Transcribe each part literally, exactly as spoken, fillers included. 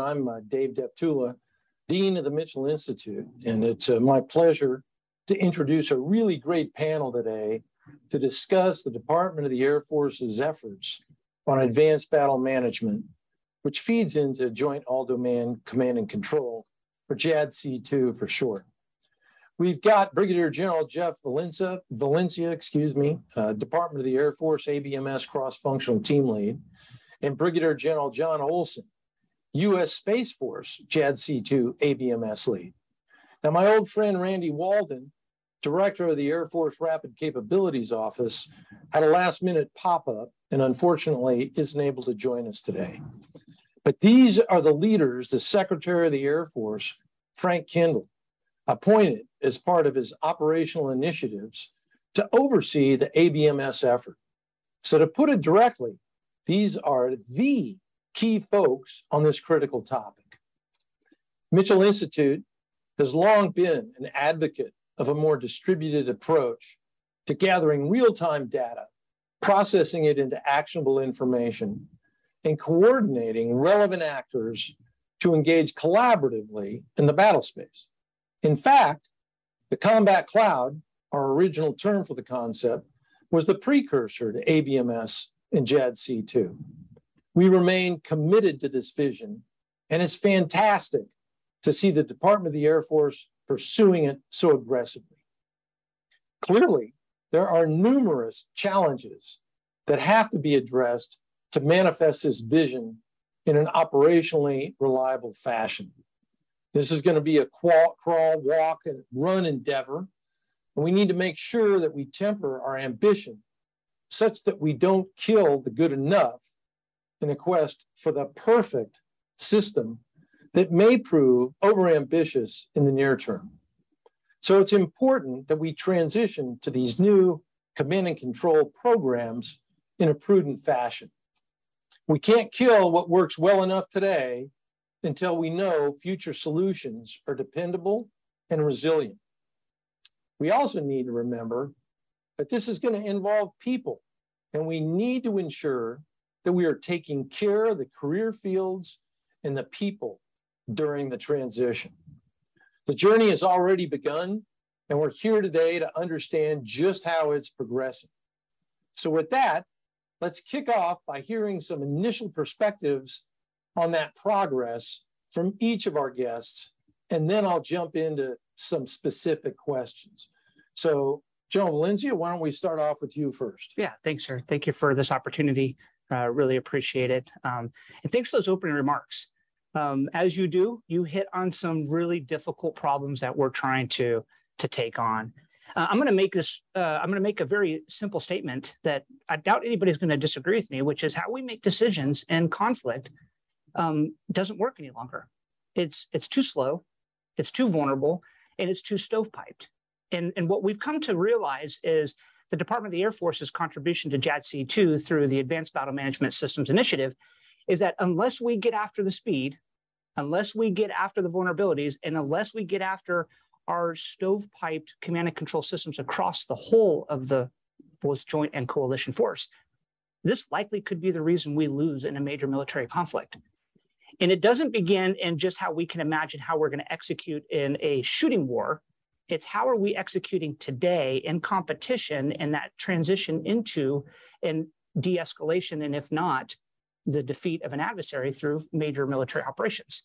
everyone. I'm uh, Dave Deptula, Dean of the Mitchell Institute, and it's uh, my pleasure to introduce a really great panel today to discuss the Department of the Air Force's efforts on advanced battle management, which feeds into Joint All-Domain Command and Control, or J A D C two for short. We've got Brigadier General Jeff Valenzia, Valenzia, excuse me, uh, Department of the Air Force A B M S Cross-Functional Team Lead, and Brigadier General John Olson, U S Space Force J A D C two A B M S Lead. Now, my old friend Randy Walden, Director of the Air Force Rapid Capabilities Office, had a last-minute pop-up and unfortunately isn't able to join us today. But these are the leaders the Secretary of the Air Force, Frank Kendall, appointed as part of his operational initiatives to oversee the A B M S effort. So to put it directly, these are the key folks on this critical topic. Mitchell Institute has long been an advocate of a more distributed approach to gathering real-time data, processing it into actionable information, and coordinating relevant actors to engage collaboratively in the battle space. In fact, the Combat Cloud, our original term for the concept, was the precursor to A B M S and J A D C two. We remain committed to this vision, and it's fantastic to see the Department of the Air Force pursuing it so aggressively. Clearly, there are numerous challenges that have to be addressed to manifest this vision in an operationally reliable fashion. This is going to be a crawl, crawl, walk, and run endeavor, and we need to make sure that we temper our ambition such that we don't kill the good enough in the quest for the perfect system that may prove overambitious in the near term. So it's important that we transition to these new command and control programs in a prudent fashion. We can't kill what works well enough today until we know future solutions are dependable and resilient. We also need to remember that this is going to involve people, and we need to ensure that we are taking care of the career fields and the people during the transition. The journey has already begun, and we're here today to understand just how it's progressing. So with that, let's kick off by hearing some initial perspectives on that progress from each of our guests, and then I'll jump into some specific questions. So General Valenzia, why don't we start off with you first? Yeah, thanks, sir. Thank you for this opportunity. Uh, really appreciate it. Um, and thanks for those opening remarks. Um, as you do, you hit on some really difficult problems that we're trying to, to take on. Uh, I'm going to make this, uh, I'm going to make a very simple statement that I doubt anybody's going to disagree with me, which is how we make decisions in conflict um, doesn't work any longer. It's, it's too slow, it's too vulnerable, and it's too stovepiped. And, and what we've come to realize is the Department of the Air Force's contribution to J A D C two through the Advanced Battle Management Systems Initiative is that unless we get after the speed, unless we get after the vulnerabilities, and unless we get after our stovepiped command and control systems across the whole of the both joint and coalition force, this likely could be the reason we lose in a major military conflict. And it doesn't begin in just how we can imagine how we're going to execute in a shooting war. It's how are we executing today in competition and that transition into and de-escalation, and if not, the defeat of an adversary through major military operations.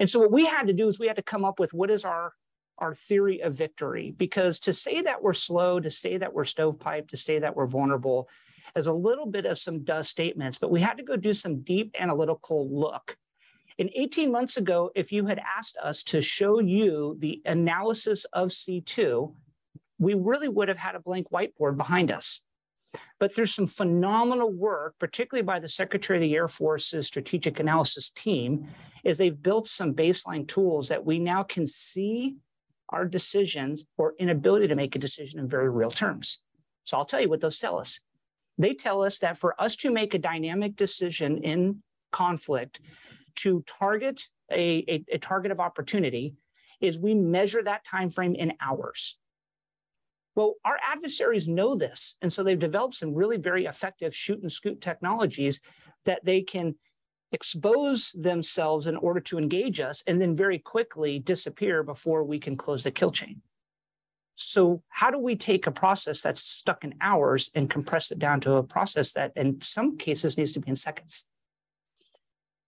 And so what we had to do is we had to come up with what is our, our theory of victory, because to say that we're slow, to say that we're stovepiped, to say that we're vulnerable is a little bit of some duh statements, but we had to go do some deep analytical look. And eighteen months ago, if you had asked us to show you the analysis of C two, we really would have had a blank whiteboard behind us. But through some phenomenal work, particularly by the Secretary of the Air Force's strategic analysis team, is they've built some baseline tools that we now can see our decisions or inability to make a decision in very real terms. So I'll tell you what those tell us. They tell us that for us to make a dynamic decision in conflict, to target a, a, a target of opportunity, is we measure that time frame in hours. Well, our adversaries know this, and so they've developed some really very effective shoot and scoot technologies that they can expose themselves in order to engage us, and then very quickly disappear before we can close the kill chain. So how do we take a process that's stuck in hours and compress it down to a process that in some cases needs to be in seconds?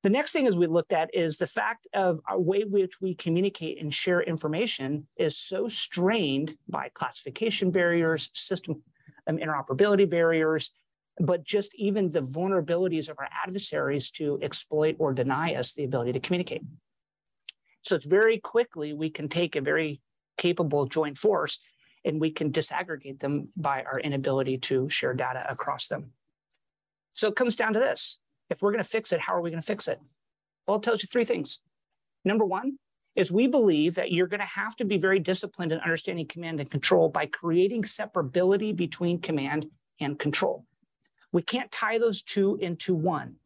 The next thing as we looked at is the fact of our way which we communicate and share information is so strained by classification barriers, system um, interoperability barriers, but just even the vulnerabilities of our adversaries to exploit or deny us the ability to communicate. So it's very quickly, we can take a very capable joint force and we can disaggregate them by our inability to share data across them. So it comes down to this. If we're going to fix it, how are we going to fix it? Well, it tells you three things. Number one is we believe that you're going to have to be very disciplined in understanding command and control by creating separability between command and control. We can't tie those two into one.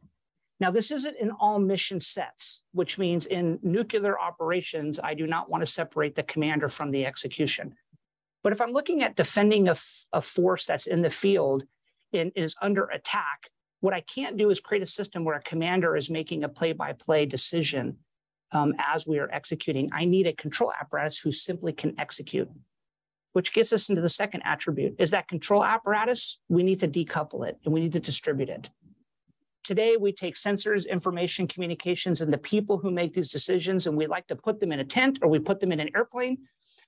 Now, this isn't in all mission sets, which means in nuclear operations, I do not want to separate the commander from the execution. But if I'm looking at defending a, a force that's in the field and is under attack, what I can't do is create a system where a commander is making a play-by-play decision um, as we are executing. I need a control apparatus who simply can execute, which gets us into the second attribute, is that control apparatus, we need to decouple it and we need to distribute it. Today, we take sensors, information, communications, and the people who make these decisions, and we like to put them in a tent or we put them in an airplane,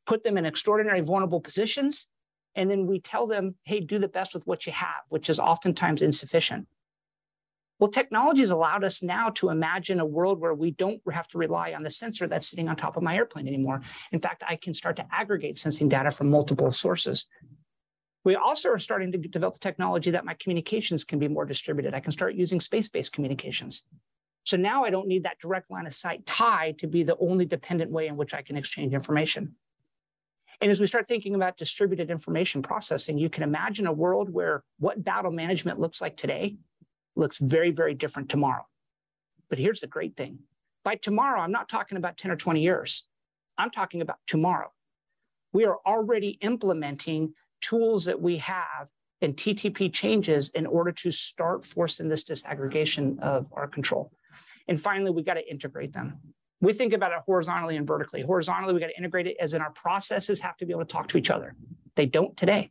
put them in extraordinary vulnerable positions, and then we tell them, hey, do the best with what you have, which is oftentimes insufficient. Well, technology has allowed us now to imagine a world where we don't have to rely on the sensor that's sitting on top of my airplane anymore. In fact, I can start to aggregate sensing data from multiple sources. We also are starting to develop the technology that my communications can be more distributed. I can start using space-based communications. So now I don't need that direct line of sight tie to be the only dependent way in which I can exchange information. And as we start thinking about distributed information processing, you can imagine a world where what battle management looks like today looks very, very different tomorrow. But here's the great thing. By tomorrow, I'm not talking about ten or twenty years. I'm talking about tomorrow. We are already implementing tools that we have and T T P changes in order to start forcing this disaggregation of our control. And finally, we got to integrate them. We think about it horizontally and vertically. Horizontally, we got to integrate it as in our processes have to be able to talk to each other. They don't today.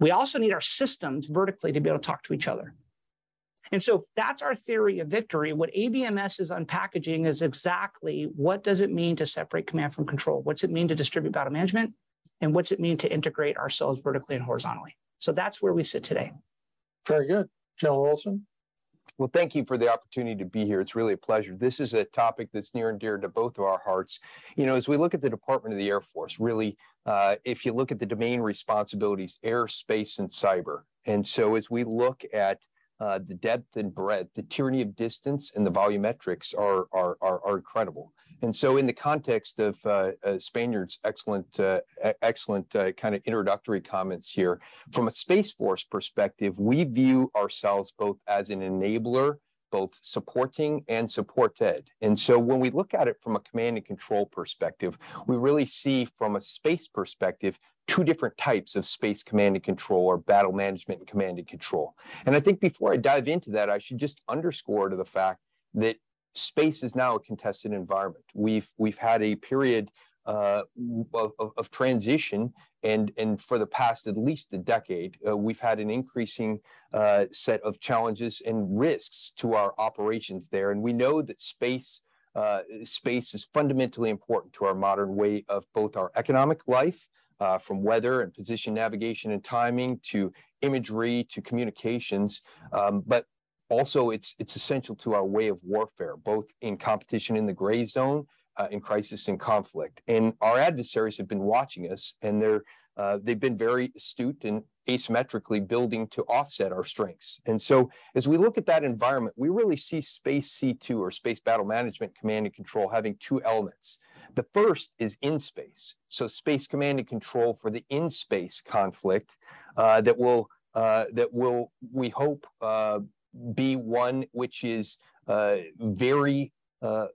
We also need our systems vertically to be able to talk to each other. And so that's our theory of victory. What A B M S is unpackaging is exactly what does it mean to separate command from control? What's it mean to distribute battle management? And what's it mean to integrate ourselves vertically and horizontally? So that's where we sit today. Very good. General Olson? Well, thank you for the opportunity to be here. It's really a pleasure. This is a topic that's near and dear to both of our hearts. You know, as we look at the Department of the Air Force, really, uh, if you look at the domain responsibilities, air, space, and cyber. And so as we look at Uh, the depth and breadth, the tyranny of distance, and the volumetrics are are are, are incredible. And so, in the context of uh, uh, Spaniard's excellent uh, excellent uh, kind of introductory comments here, from a Space Force perspective, we view ourselves both as an enabler, both supporting and supported. And so when we look at it from a command and control perspective, we really see from a space perspective, two different types of space command and control or battle management and command and control. And I think before I dive into that, I should just underscore to the fact that space is now a contested environment. We've, we've had a period Uh, of, of transition, and and for the past at least a decade, uh, we've had an increasing uh, set of challenges and risks to our operations there, and we know that space uh, space is fundamentally important to our modern way of both our economic life, uh, from weather and position navigation and timing to imagery to communications, um, but also it's it's essential to our way of warfare, both in competition in the gray zone. Uh, in crisis and conflict. And our adversaries have been watching us, and they're, uh, they've been very astute and asymmetrically building to offset our strengths. And so as we look at that environment, we really see space C two or space battle management command and control having two elements. The first is in space. So space command and control for the in-space conflict uh, that will, uh, that will, we hope, uh, be one which is uh, very Uh,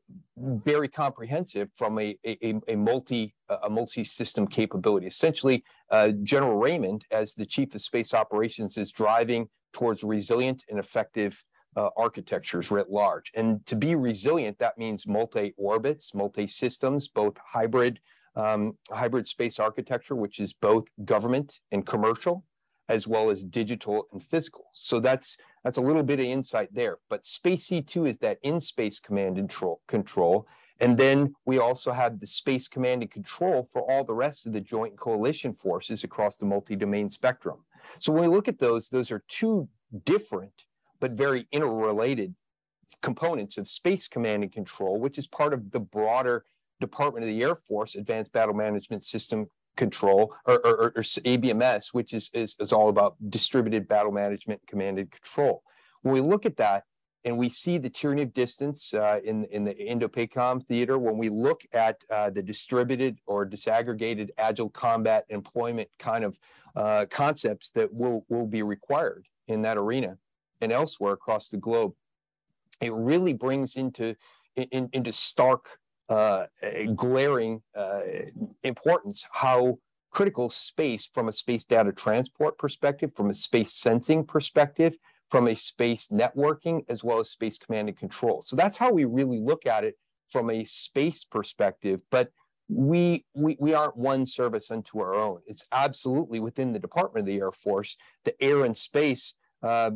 very comprehensive from a, a, a multi a multi-system capability. Essentially, uh, General Raymond, as the Chief of Space Operations, is driving towards resilient and effective uh, architectures writ large. And to be resilient, that means multi-orbits, multi-systems, both hybrid, um, hybrid space architecture, which is both government and commercial, as well as digital and physical. So that's that's a little bit of insight there. But SPACE C two is that in-space command and control. And then we also have the space command and control for all the rest of the joint coalition forces across the multi-domain spectrum. So when we look at those, those are two different but very interrelated components of space command and control, which is part of the broader Department of the Air Force Advanced Battle Management System Control, or, or, or A B M S, which is, is, is all about distributed battle management, command and control. When we look at that and we see the tyranny of distance uh, in, in the Indo-PACOM theater, when we look at uh, the distributed or disaggregated agile combat employment kind of uh, concepts that will, will be required in that arena and elsewhere across the globe, it really brings into, in, into stark Uh, glaring uh, importance how critical space, from a space data transport perspective, from a space sensing perspective, from a space networking, as well as space command and control. So that's how we really look at it from a space perspective. But we we, we aren't one service unto our own. It's absolutely within the Department of the Air Force, the air and space Uh,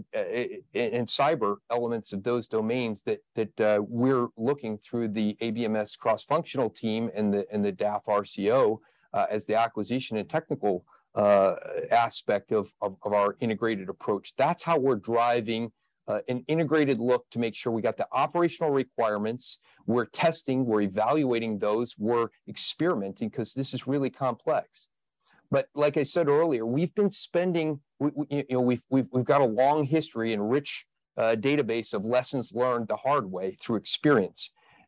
and cyber elements of those domains that that uh, we're looking through the A B M S cross-functional team and the and the D A F R C O uh, as the acquisition and technical uh, aspect of, of of our integrated approach. That's how we're driving uh, an integrated look to make sure we got the operational requirements. We're testing, we're evaluating those, we're experimenting, because this is really complex. But like I said earlier, we've been spending, we, we, you know, we've, we've, we've got a long history and rich uh, database of lessons learned the hard way through experience.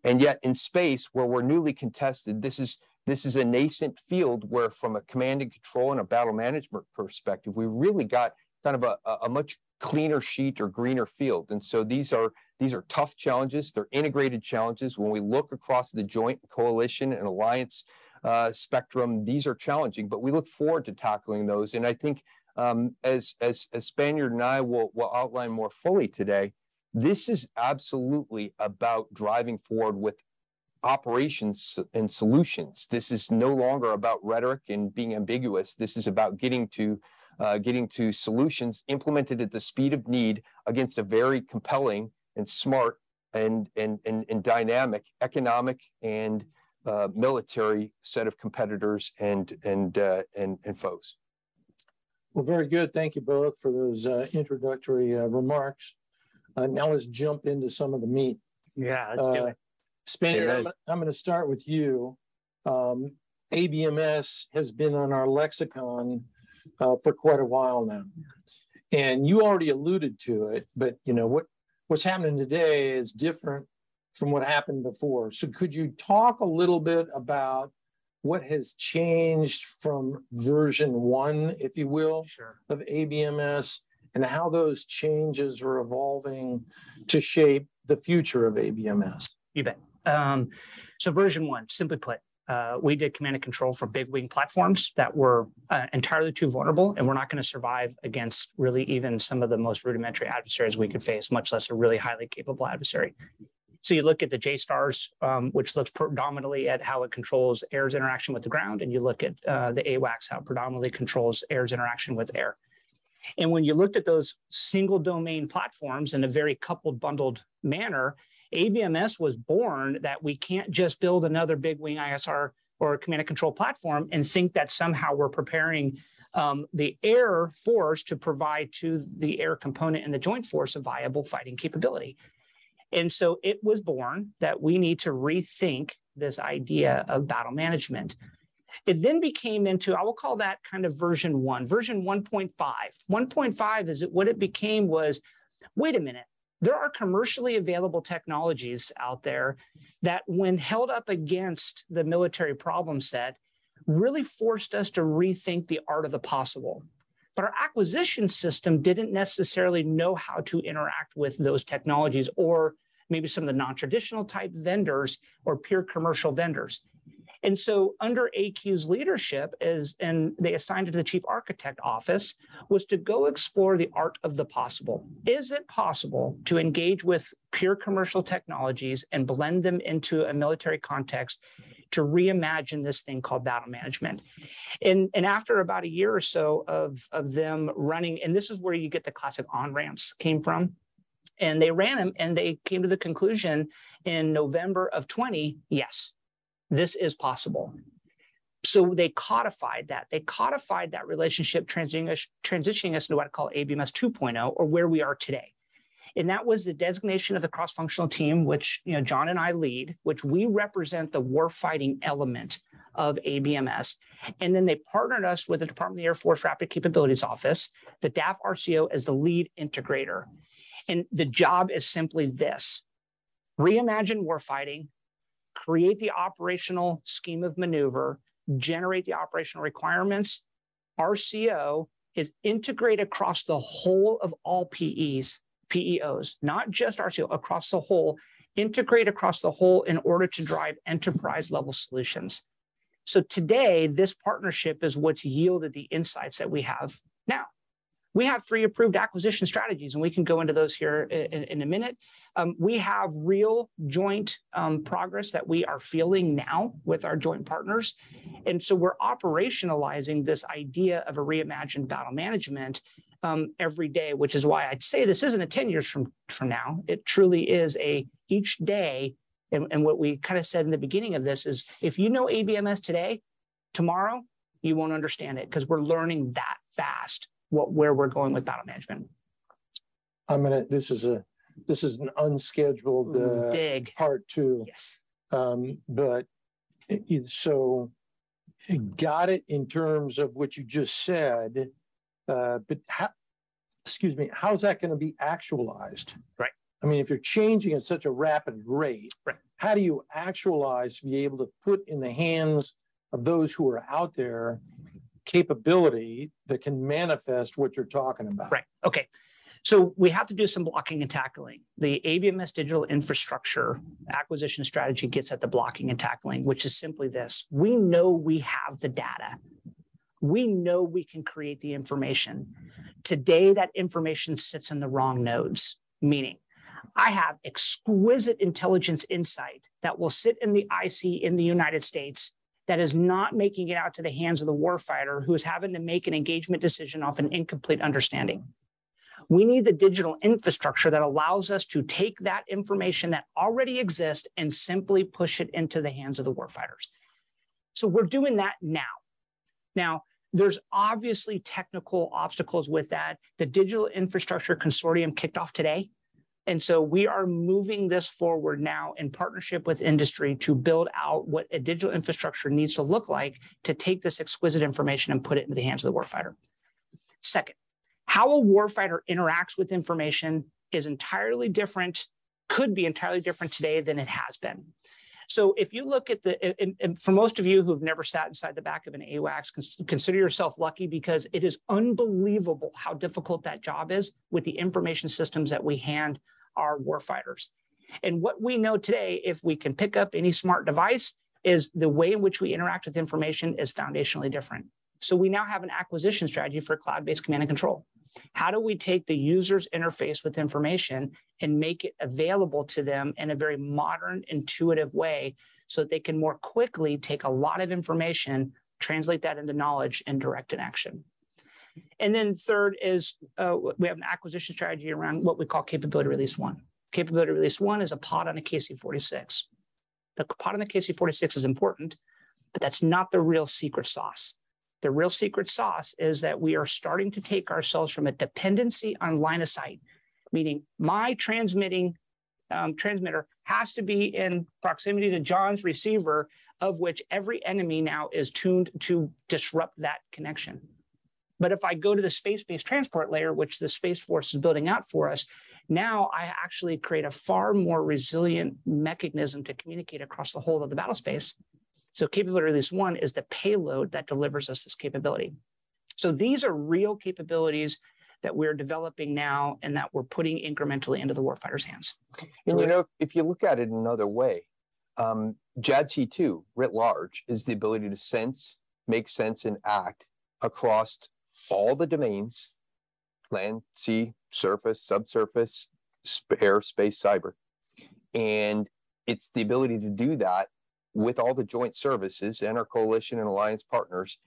And yet in space, where we're newly contested, this is, this is a nascent field where, from a command and control and a battle management perspective, we really got kind of a, a much cleaner sheet or greener field. And so these are, these are tough challenges. They're integrated challenges. When we look across the joint coalition and alliance Uh, spectrum, these are challenging, but we look forward to tackling those. And I think um, as, as, as Spaniard and I will, will outline more fully today, this is absolutely about driving forward with operations and solutions. This is no longer about rhetoric and being ambiguous. This is about getting to, uh, getting to solutions implemented at the speed of need against a very compelling and smart and, and, and, and dynamic economic and Uh, military set of competitors and and, uh, and and foes. Well, very good. Thank you both for those uh, introductory uh, remarks. Uh, now let's jump into some of the meat. Yeah, let's uh, do it. Spaniard, yeah. I'm, I'm going to start with you. Um, A B M S has been on our lexicon uh, for quite a while now, and you already alluded to it. But you know what what's happening today is different from what happened before. So could you talk a little bit about what has changed from version one, if you will, sure, of A B M S, and how those changes are evolving to shape the future of A B M S? You bet. Um, so version one, simply put, uh, we did command and control for big wing platforms that were uh, entirely too vulnerable and were not going to survive against really even some of the most rudimentary adversaries we could face, much less a really highly capable adversary. So you look at the J STARS, um, which looks predominantly at how it controls air's interaction with the ground, and you look at uh, the AWACS, how it predominantly controls air's interaction with air. And when you looked at those single domain platforms in a very coupled, bundled manner, A B M S was born that we can't just build another big wing I S R or command and control platform and think that somehow we're preparing um, the air force to provide to the air component and the joint force a viable fighting capability. And so it was born that we need to rethink this idea of battle management. It then became into, I will call that kind of version one, version one point five. one point five is it, what it became was, wait a minute, there are commercially available technologies out there that, when held up against the military problem set, really forced us to rethink the art of the possible. But our acquisition system didn't necessarily know how to interact with those technologies, or maybe some of the non-traditional type vendors or pure commercial vendors. And so under A Q's leadership, is, and they assigned it to the Chief Architect Office, was to go explore the art of the possible. Is it possible to engage with pure commercial technologies and blend them into a military context to reimagine this thing called battle management? And, and after about a year or so of, of them running, and this is where you get the classic on-ramps came from, and they ran them and they came to the conclusion in November of twenty, yes, this is possible. So they codified that. They codified that relationship, transitioning us, transitioning us into what I call A B M S two point oh, or where we are today. And that was the designation of the cross-functional team, which you know John and I lead, which we represent the warfighting element of A B M S. And then they partnered us with the Department of the Air Force Rapid Capabilities Office, the D A F R C O as the lead integrator. And the job is simply this: reimagine warfighting, create the operational scheme of maneuver, generate the operational requirements. R C O is integrate across the whole of all P Es, P E Os, not just R C O, across the whole, integrate across the whole in order to drive enterprise level solutions. So today, this partnership is what's yielded the insights that we have now. We have three approved acquisition strategies, and we can go into those here in, in a minute. Um, we have real joint um, progress that we are feeling now with our joint partners. And so we're operationalizing this idea of a reimagined battle management um, every day, which is why I'd say this isn't a ten years from, from now. It truly is a each day. And, and what we kind of said in the beginning of this is, if you know A B M S today, tomorrow, you won't understand it, because we're learning that fast What, where we're going with battle management. I'm gonna. This is a. This is an unscheduled uh, Big. part two. Yes. Um, but it, so, it got it in terms of what you just said. Uh, but how, excuse me. How's that going to be actualized? Right. I mean, if you're changing at such a rapid rate, right, how do you actualize to be able to put in the hands of those who are out there capability that can manifest what you're talking about? Right. Okay. So we have to do some blocking and tackling. The A B M S Digital Infrastructure Acquisition Strategy gets at the blocking and tackling, which is simply this: we know we have the data. We know we can create the information. Today, that information sits in the wrong nodes, meaning I have exquisite intelligence insight that will sit in the I C in the United States that is not making it out to the hands of the warfighter who is having to make an engagement decision off an incomplete understanding. We need the digital infrastructure that allows us to take that information that already exists and simply push it into the hands of the warfighters. So we're doing that now. Now, there's obviously technical obstacles with that. The Digital Infrastructure Consortium kicked off today. And so we are moving this forward now in partnership with industry to build out what a digital infrastructure needs to look like to take this exquisite information and put it into the hands of the warfighter. Second, how a warfighter interacts with information is entirely different, could be entirely different today than it has been. So if you look at the, and, and for most of you who've never sat inside the back of an AWACS, consider yourself lucky, because it is unbelievable how difficult that job is with the information systems that we hand our warfighters. And what we know today, if we can pick up any smart device, is the way in which we interact with information is foundationally different. So we now have an acquisition strategy for cloud-based command and control. How do we take the user's interface with information and make it available to them in a very modern, intuitive way so that they can more quickly take a lot of information, translate that into knowledge, and direct an action? And then third is uh, we have an acquisition strategy around what we call Capability Release One. Capability Release One is a pod on a K C forty-six. The pod on the K C forty-six is important, but that's not the real secret sauce. The real secret sauce is that we are starting to take ourselves from a dependency on line of sight, meaning my transmitting um, transmitter has to be in proximity to John's receiver, of which every enemy now is tuned to disrupt that connection. But if I go to the space-based transport layer, which the Space Force is building out for us, now I actually create a far more resilient mechanism to communicate across the whole of the battle space. So Capability Release One is the payload that delivers us this capability. So these are real capabilities that we're developing now and that we're putting incrementally into the warfighter's hands. And you know, if you look at it another way, Um, J A D C two, writ large, is the ability to sense, make sense, and act across all the domains, land, sea, surface, subsurface, air, space, cyber. And it's the ability to do that with all the joint services and our coalition and alliance partners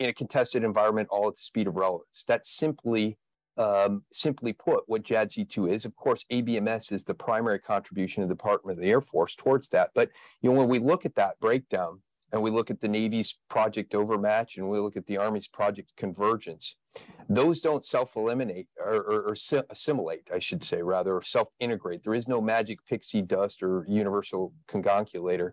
in a contested environment, all at the speed of relevance. That's simply, um, simply put, what J A D C two is. Of course, A B M S is the primary contribution of the Department of the Air Force towards that. But you know, when we look at that breakdown, and we look at the Navy's Project Overmatch, and we look at the Army's Project Convergence, those don't self-eliminate or, or, or assimilate, I should say, rather, or self-integrate. There is no magic pixie dust or universal congoculator.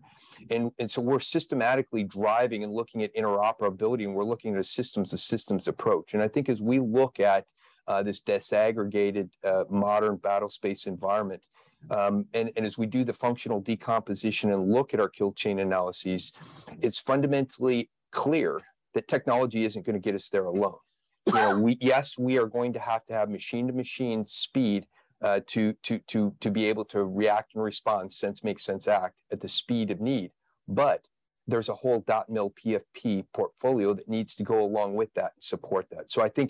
And, and so we're systematically driving and looking at interoperability, and we're looking at a systems-to-systems approach. And I think as we look at uh, this disaggregated uh, modern battle space environment, Um, and, and as we do the functional decomposition and look at our kill chain analyses, it's fundamentally clear that technology isn't going to get us there alone. You know, we, yes, we are going to have to have machine-to-machine speed uh, to, to, to, to be able to react and respond, sense, make sense, act at the speed of need. But there's a whole .mil P F P portfolio that needs to go along with that and support that. So I think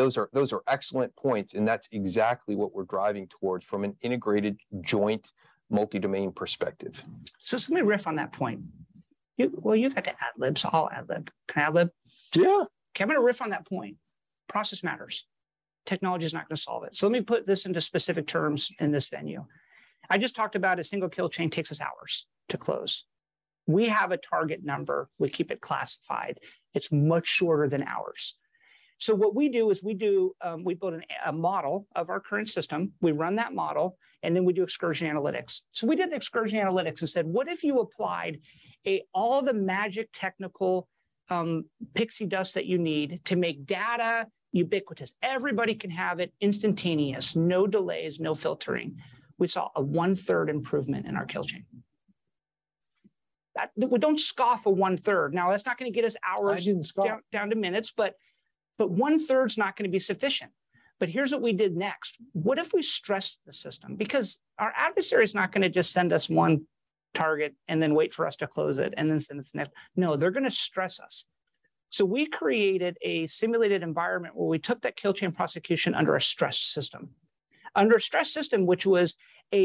Those are those are excellent points, and that's exactly what we're driving towards from an integrated, joint, multi-domain perspective. So just let me riff on that point. You, well, you got to ad lib, so I'll ad lib. Can I ad lib? Yeah. Okay, I'm going to riff on that point. Process matters. Technology is not going to solve it. So let me put this into specific terms in this venue. I just talked about a single kill chain takes us hours to close. We have a target number. We keep it classified. It's much shorter than hours. So what we do is we do, um, we build an, a model of our current system. We run that model, and then we do excursion analytics. So we did the excursion analytics and said, what if you applied a, all the magic technical um, pixie dust that you need to make data ubiquitous? Everybody can have it, instantaneous, no delays, no filtering. We saw a one-third improvement in our kill chain. That, we don't scoff a one-third. Now, that's not going to get us hours down, down to minutes, but But one-third's not going to be sufficient. But here's what we did next. What if we stressed the system? Because our adversary is not going to just send us one target and then wait for us to close it and then send us the next. No, they're going to stress us. So we created a simulated environment where we took that kill chain prosecution under a stress system. Under a stress system, which was a,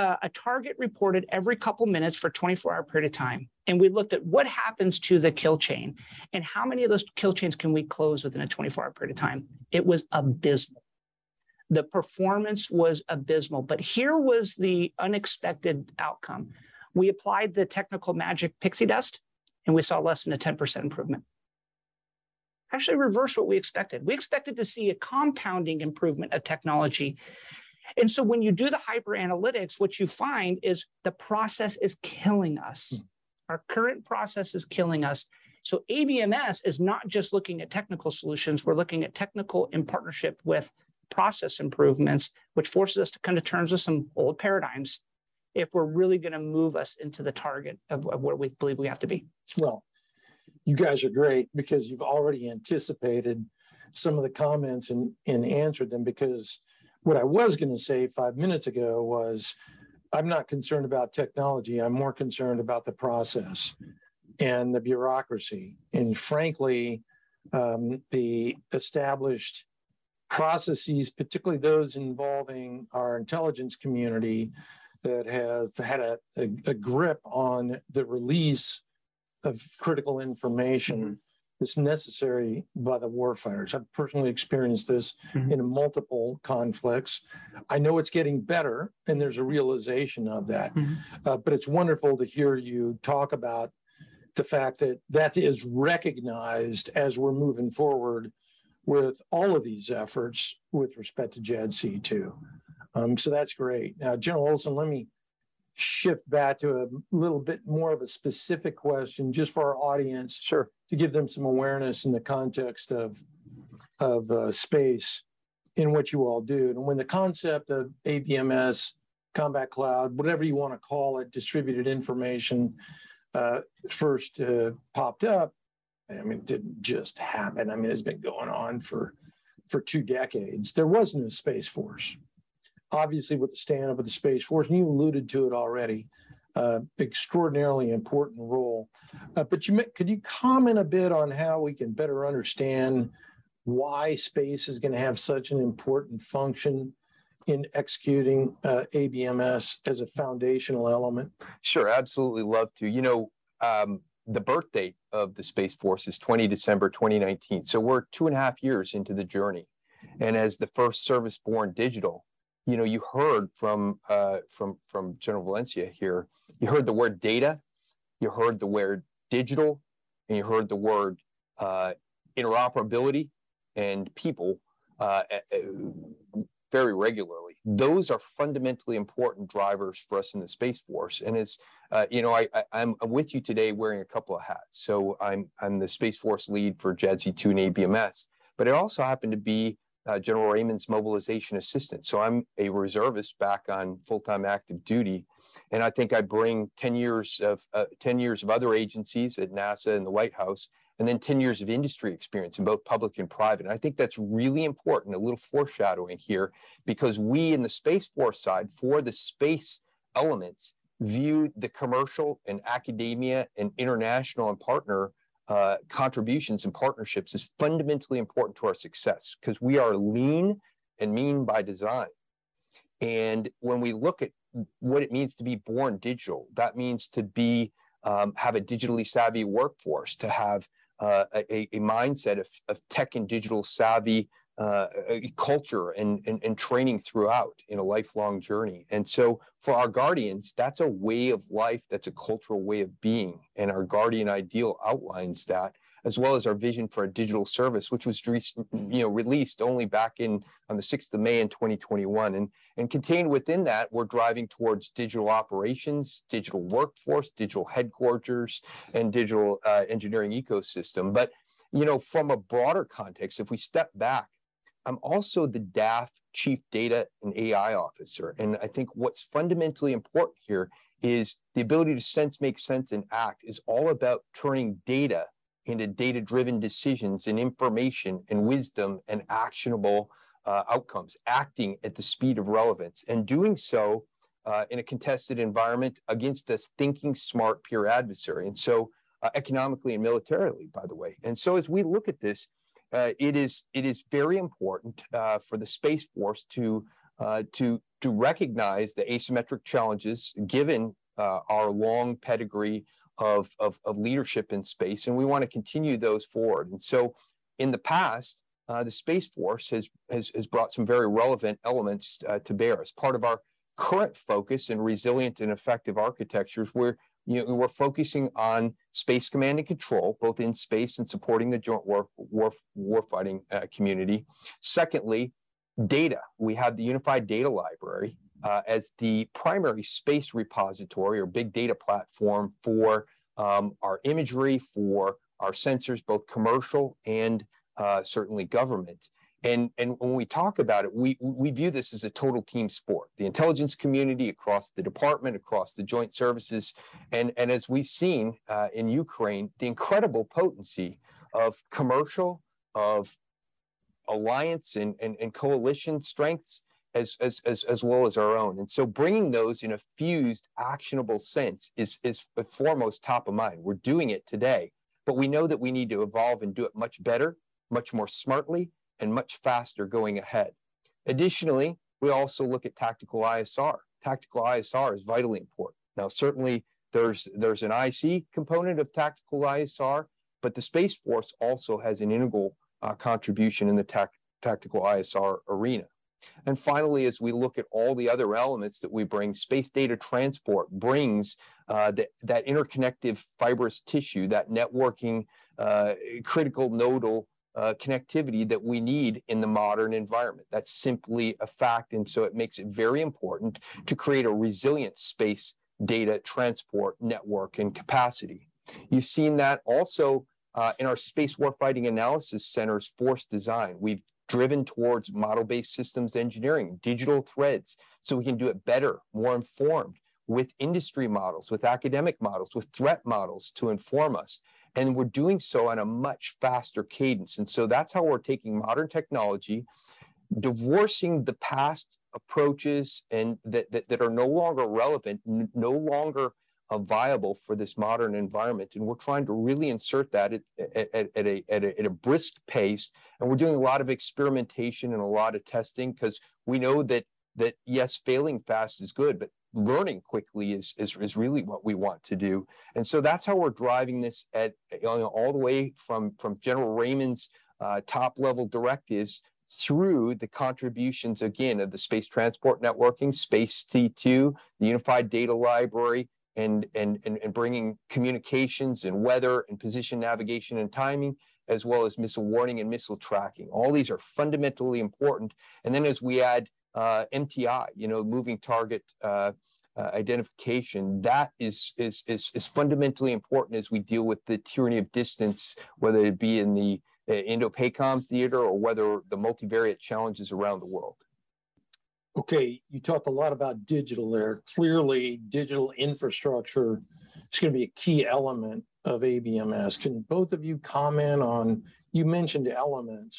uh, a target reported every couple minutes for a twenty-four hour period of time. And we looked at what happens to the kill chain and how many of those kill chains can we close within a twenty-four hour period of time. It was abysmal. The performance was abysmal. But here was the unexpected outcome. We applied the technical magic pixie dust, and we saw less than a ten percent improvement. Actually reversed what we expected. We expected to see a compounding improvement of technology. And so when you do the hyper analytics, what you find is the process is killing us. Mm-hmm. Our current process is killing us. So A B M S is not just looking at technical solutions. We're looking at technical in partnership with process improvements, which forces us to come to terms with some old paradigms if we're really going to move us into the target of, of where we believe we have to be. Well, you guys are great because you've already anticipated some of the comments and, and answered them, because what I was going to say five minutes ago was, I'm not concerned about technology. I'm more concerned about the process and the bureaucracy. And frankly, um, the established processes, particularly those involving our intelligence community that have had a, a, a grip on the release of critical information, mm-hmm. is necessary by the warfighters. I've personally experienced this mm-hmm. in multiple conflicts. I know it's getting better, and there's a realization of that. Mm-hmm. Uh, but it's wonderful to hear you talk about the fact that that is recognized as we're moving forward with all of these efforts with respect to J A D C two. Um, so that's great. Now, General Olson, let me shift back to a little bit more of a specific question just for our audience. Sure. To give them some awareness in the context of, of uh, space in what you all do. And when the concept of A B M S, Combat Cloud, whatever you want to call it, distributed information uh, first uh, popped up, I mean, it didn't just happen. I mean, it's been going on for, for two decades. There was no Space Force. Obviously, with the stand-up of the Space Force, and you alluded to it already, uh, extraordinarily important role. Uh, but you, could you comment a bit on how we can better understand why space is going to have such an important function in executing uh, A B M S as a foundational element? Sure, absolutely love to. You know, um, the birth date of the Space Force is the twentieth of December twenty nineteen. So we're two and a half years into the journey. And as the first service-born digital, you know, you heard from, uh, from, from General Valenzia here, you heard the word data, you heard the word digital, and you heard the word uh, interoperability and people uh, very regularly. Those are fundamentally important drivers for us in the Space Force. And as uh, you know, I, I, I'm with you today wearing a couple of hats. So I'm, I'm the Space Force lead for J A D C two and A B M S, but it also happened to be uh, General Raymond's mobilization assistant. So I'm a reservist back on full-time active duty. And I think I bring ten years of, uh, ten years of other agencies at NASA and the White House, and then ten years of industry experience in both public and private. And I think that's really important, a little foreshadowing here, because we in the Space Force side for the space elements view the commercial and academia and international and partner uh, contributions and partnerships as fundamentally important to our success, because we are lean and mean by design. And when we look at what it means to be born digital, that means to be um, have a digitally savvy workforce, to have Uh, a, a mindset of, of tech and digital savvy uh, culture and, and, and training throughout in a lifelong journey. And so for our guardians, that's a way of life, that's a cultural way of being. And our guardian ideal outlines that, as well as our vision for a digital service, which was re you know, released only back in on the sixth of May in twenty twenty-one. And, and contained within that, we're driving towards digital operations, digital workforce, digital headquarters, and digital uh, engineering ecosystem. But you know, from a broader context, if we step back, I'm also the D A F Chief Data and A I Officer. And I think what's fundamentally important here is the ability to sense, make sense, and act is all about turning data into data-driven decisions and information and wisdom and actionable uh, outcomes, acting at the speed of relevance, and doing so uh, in a contested environment against a thinking smart peer adversary, and so uh, economically and militarily, by the way. And so as we look at this, uh, it is it is very important uh, for the Space Force to, uh, to, to recognize the asymmetric challenges given uh, our long pedigree Of, of, of leadership in space, and we want to continue those forward. And so in the past, uh, the Space Force has, has, has brought some very relevant elements uh, to bear as part of our current focus in resilient and effective architectures, where you know, we're focusing on space command and control, both in space and supporting the joint war, war, warfighting uh, community. Secondly, data. We have the Unified Data Library Uh, as the primary space repository or big data platform for um, our imagery, for our sensors, both commercial and uh, certainly government. And, and when we talk about it, we, we view this as a total team sport, the intelligence community across the department, across the joint services. And, and as we've seen uh, in Ukraine, the incredible potency of commercial, of alliance and, and, and coalition strengths, As, as, as, as well as our own. And so bringing those in a fused, actionable sense is, is foremost top of mind. We're doing it today, but we know that we need to evolve and do it much better, much more smartly, and much faster going ahead. Additionally, we also look at tactical I S R. Tactical I S R is vitally important. Now, certainly there's, there's an I C component of tactical I S R, but the Space Force also has an integral uh, contribution in the tac tactical I S R arena. And finally, as we look at all the other elements that we bring, space data transport brings uh, the, that interconnective fibrous tissue, that networking, uh, critical nodal uh, connectivity that we need in the modern environment. That's simply a fact. And so it makes it very important to create a resilient space data transport network and capacity. You've seen that also uh, in our Space Warfighting Analysis Center's force design. We've driven towards model-based systems engineering, digital threads, so we can do it better, more informed, with industry models, with academic models, with threat models to inform us. And we're doing so on a much faster cadence. And so that's how we're taking modern technology, divorcing the past approaches and that, that, that are no longer relevant, no longer uh, viable for this modern environment. And we're trying to really insert that at, at, at, at, a, at, a, at a brisk pace. And we're doing a lot of experimentation and a lot of testing, because we know that, that yes, failing fast is good, but learning quickly is, is, is really what we want to do. And so that's how we're driving this at, you know, all the way from, from General Raymond's uh, top level directives through the contributions, again, of the Space Transport Networking, Space T two, the Unified Data Library, and, and, and, and bringing communications and weather and position navigation and timing, as well as missile warning and missile tracking. All these are fundamentally important. And then as we add Uh, M T I, you know, moving target uh, uh, identification, that is, is is is fundamentally important as we deal with the tyranny of distance, whether it be in the uh, Indo-PACOM theater or whether the multivariate challenges around the world. Okay, you talked a lot about digital there. Clearly, digital infrastructure is going to be a key element of A B M S. Can both of you comment on, you mentioned elements,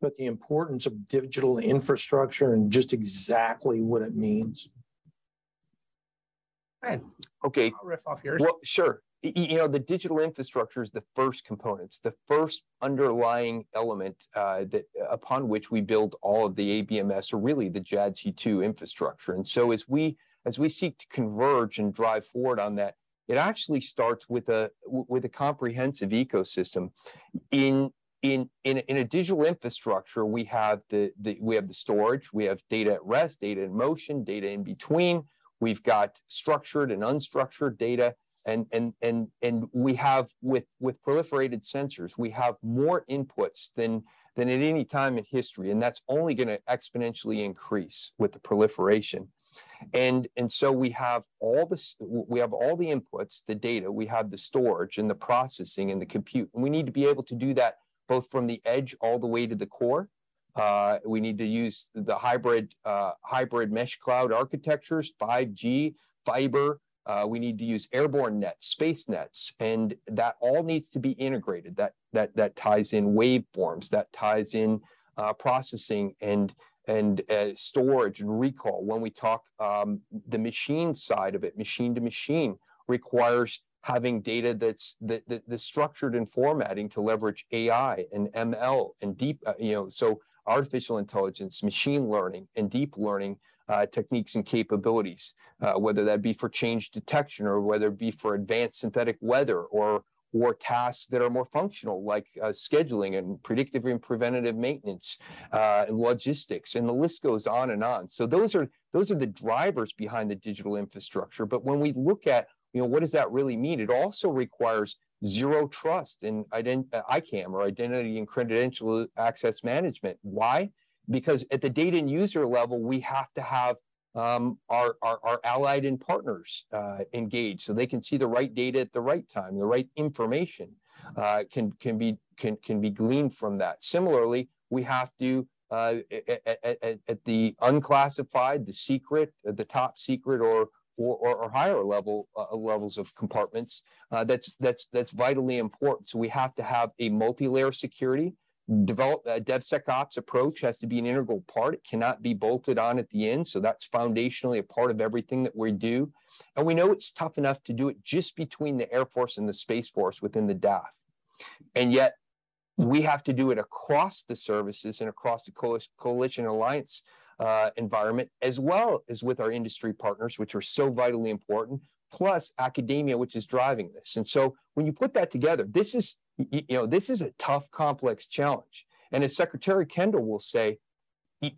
but the importance of digital infrastructure and just exactly what it means? Okay. I'll riff off yours. Well, sure. You know, the digital infrastructure is the first component. It's the first underlying element uh, that upon which we build all of the A B M S, or really the J A D C two infrastructure. And so as we as we seek to converge and drive forward on that, it actually starts with a with a comprehensive ecosystem. In In, in, in a digital infrastructure, we have the, the we have the storage, we have data at rest, data in motion, data in between. We've got structured and unstructured data, and and and and we have with with proliferated sensors, we have more inputs than than at any time in history, and that's only going to exponentially increase with the proliferation. And and so we have all this, we have all the inputs, the data, we have the storage and the processing and the compute, and we need to be able to do that both from the edge all the way to the core. Uh, we need to use the hybrid uh, hybrid mesh cloud architectures, five G, fiber. Uh, we need to use airborne nets, space nets, and that all needs to be integrated. That that that ties in waveforms, that ties in uh, processing and and uh, storage and recall. When we talk um, the machine side of it, machine to machine requires having data that's the, the, the structured and formatting to leverage A I and M L and deep, uh, you know, so artificial intelligence, machine learning, and deep learning uh, techniques and capabilities, uh, whether that be for change detection or whether it be for advanced synthetic weather or or tasks that are more functional, like uh, scheduling and predictive and preventative maintenance uh, and logistics, and the list goes on and on. So those are those are the drivers behind the digital infrastructure. But when we look at you know, what does that really mean? It also requires zero trust in I C A M, or Identity and Credential Access Management. Why? Because at the data and user level, we have to have um, our, our, our allied and partners uh, engaged so they can see the right data at the right time, the right information uh, can, can, be, can, can be gleaned from that. Similarly, we have to, uh, at, at, at the unclassified, the secret, the top secret, or Or, or higher level uh, levels of compartments, uh, that's that's that's vitally important. So we have to have a multi-layer security. Develop uh, DevSecOps approach has to be an integral part. It cannot be bolted on at the end. So that's foundationally a part of everything that we do. And we know it's tough enough to do it just between the Air Force and the Space Force within the D A F, and yet we have to do it across the services and across the coal coalition alliance Uh, environment, as well as with our industry partners, which are so vitally important, plus academia, which is driving this. And so when you put that together, this is, you know, this is a tough, complex challenge. And as Secretary Kendall will say,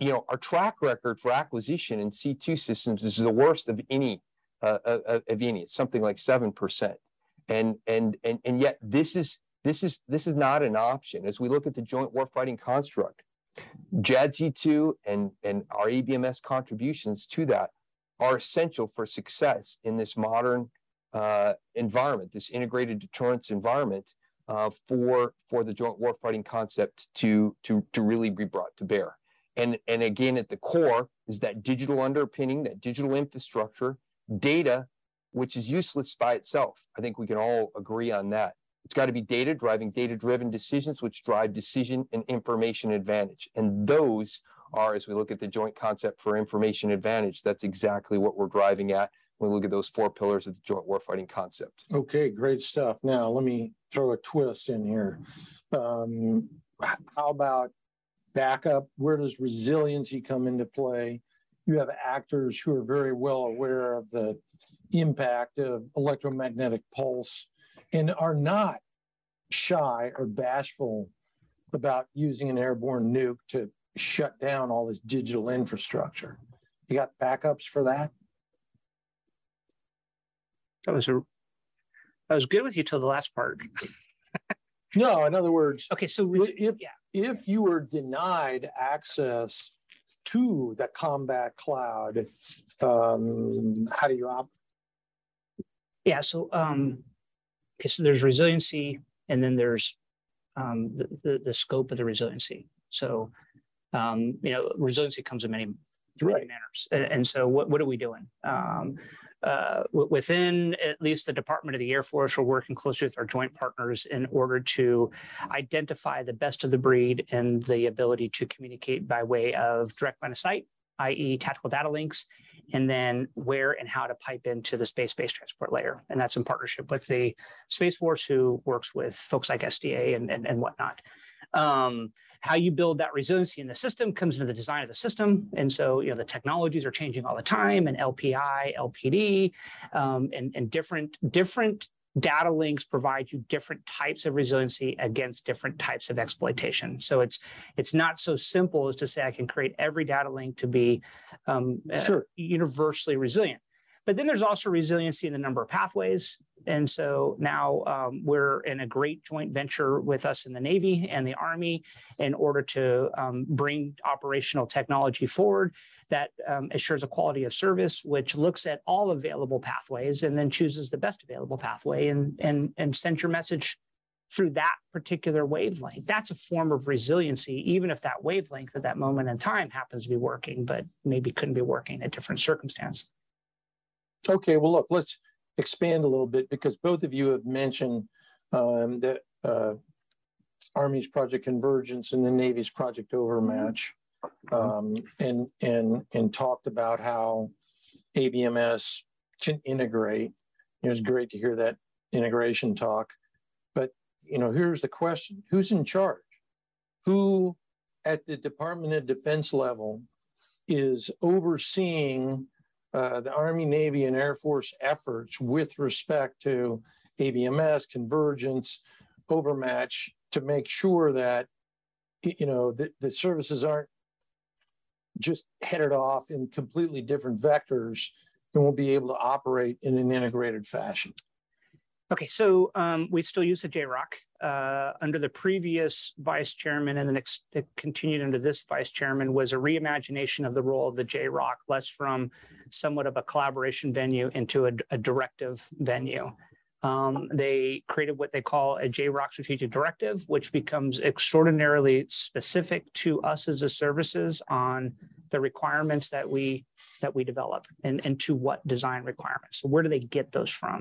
you know, our track record for acquisition in C two systems is the worst of any, uh, of, of any, it's something like seven percent. And, and, and, and yet this is, this is, this is not an option. As we look at the joint warfighting construct, J A D C two and, and our A B M S contributions to that are essential for success in this modern uh, environment, this integrated deterrence environment uh, for, for the joint warfighting concept to, to, to really be brought to bear. And, and again, at the core is that digital underpinning, that digital infrastructure, data, which is useless by itself. I think we can all agree on that. It's got to be data driving data-driven decisions, which drive decision and information advantage. And those are, as we look at the joint concept for information advantage, that's exactly what we're driving at when we look at those four pillars of the joint warfighting concept. Okay, great stuff. Now, let me throw a twist in here. Um, how about backup? Where does resiliency come into play? You have actors who are very well aware of the impact of electromagnetic pulse and are not shy or bashful about using an airborne nuke to shut down all this digital infrastructure. You got backups for that? That was a, I was good with you till the last part. No, in other words, okay. So if yeah. if you were denied access to the combat cloud, um, how do you opt? Yeah. So um, okay, so there's resiliency, and then there's um, the, the the scope of the resiliency. So um, you know, resiliency comes in many, many right. manners, and, and so what what are we doing? Um, Uh, within at least the Department of the Air Force, we're working closely with our joint partners in order to identify the best of the breed and the ability to communicate by way of direct line of sight, that is tactical data links, and then where and how to pipe into the space-based transport layer. And that's in partnership with the Space Force, who works with folks like S D A and, and, and whatnot. Um, how you build that resiliency in the system comes into the design of the system. And so, you know, the technologies are changing all the time, and L P I, L P D, um, and, and different, different data links provide you different types of resiliency against different types of exploitation. So it's, it's not so simple as to say I can create every data link to be um, sure. uh, universally resilient. But then there's also resiliency in the number of pathways. And so now um, we're in a great joint venture with us in the Navy and the Army in order to um, bring operational technology forward that um, assures a quality of service, which looks at all available pathways and then chooses the best available pathway and, and, and sends your message through that particular wavelength. That's a form of resiliency, even if that wavelength at that moment in time happens to be working, but maybe couldn't be working in a different circumstance. Okay, well, look, let's expand a little bit, because both of you have mentioned um, that uh, Army's Project Convergence and the Navy's Project Overmatch, um, and, and, and talked about how A B M S can integrate. It was great to hear that integration talk. But, you know, here's the question. Who's in charge? Who at the Department of Defense level is overseeing Uh, the Army, Navy, and Air Force efforts with respect to A B M S, Convergence, Overmatch, to make sure that, you know, the, the services aren't just headed off in completely different vectors and will be able to operate in an integrated fashion? Okay, so um, we still use the J ROC. Uh, under the previous vice chairman, and the next it continued under this vice chairman, was a reimagination of the role of the J ROC, less from somewhat of a collaboration venue into a, a directive venue. Um, they created what they call a J ROC strategic directive, which becomes extraordinarily specific to us as a services on the requirements that we that we develop and, and to what design requirements. So where do they get those from?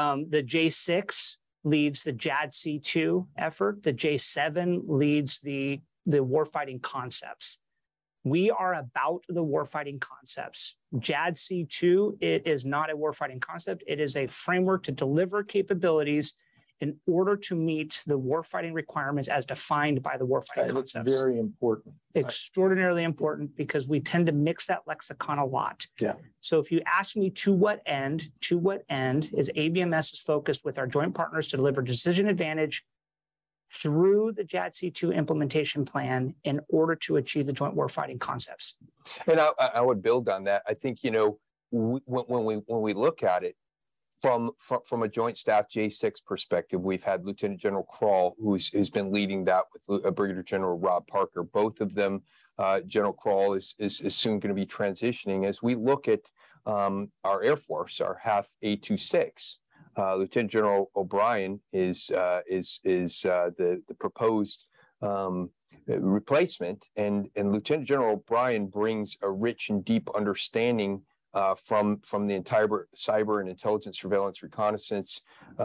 Um, the J six leads the J A D C two effort. The J seven leads the, the warfighting concepts. We are about the warfighting concepts. J A D C two, it is not a warfighting concept. It is a framework to deliver capabilities in order to meet the warfighting requirements as defined by the warfighting concepts. That's very important. Extraordinarily important, because we tend to mix that lexicon a lot. Yeah. So if you ask me to what end, to what end is A B M S is focused with our joint partners to deliver decision advantage through the J A D C two implementation plan in order to achieve the joint warfighting concepts. And I, I would build on that. I think, you know, we, when we when we look at it, From, from, from a joint staff J six perspective, we've had Lieutenant General Kroll, who's, who's been leading that with uh, Brigadier General Rob Parker. Both of them, uh, General Kroll is, is, is soon going to be transitioning. As we look at um, our Air Force, our half A twenty-six, uh, Lieutenant General O'Brien is, uh, is, is uh, the, the proposed um, replacement. And, and Lieutenant General O'Brien brings a rich and deep understanding Uh, from, from the entire cyber and intelligence surveillance reconnaissance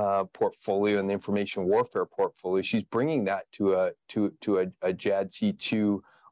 uh, portfolio and the information warfare portfolio. She's bringing that to a, to, to a, a J A D C two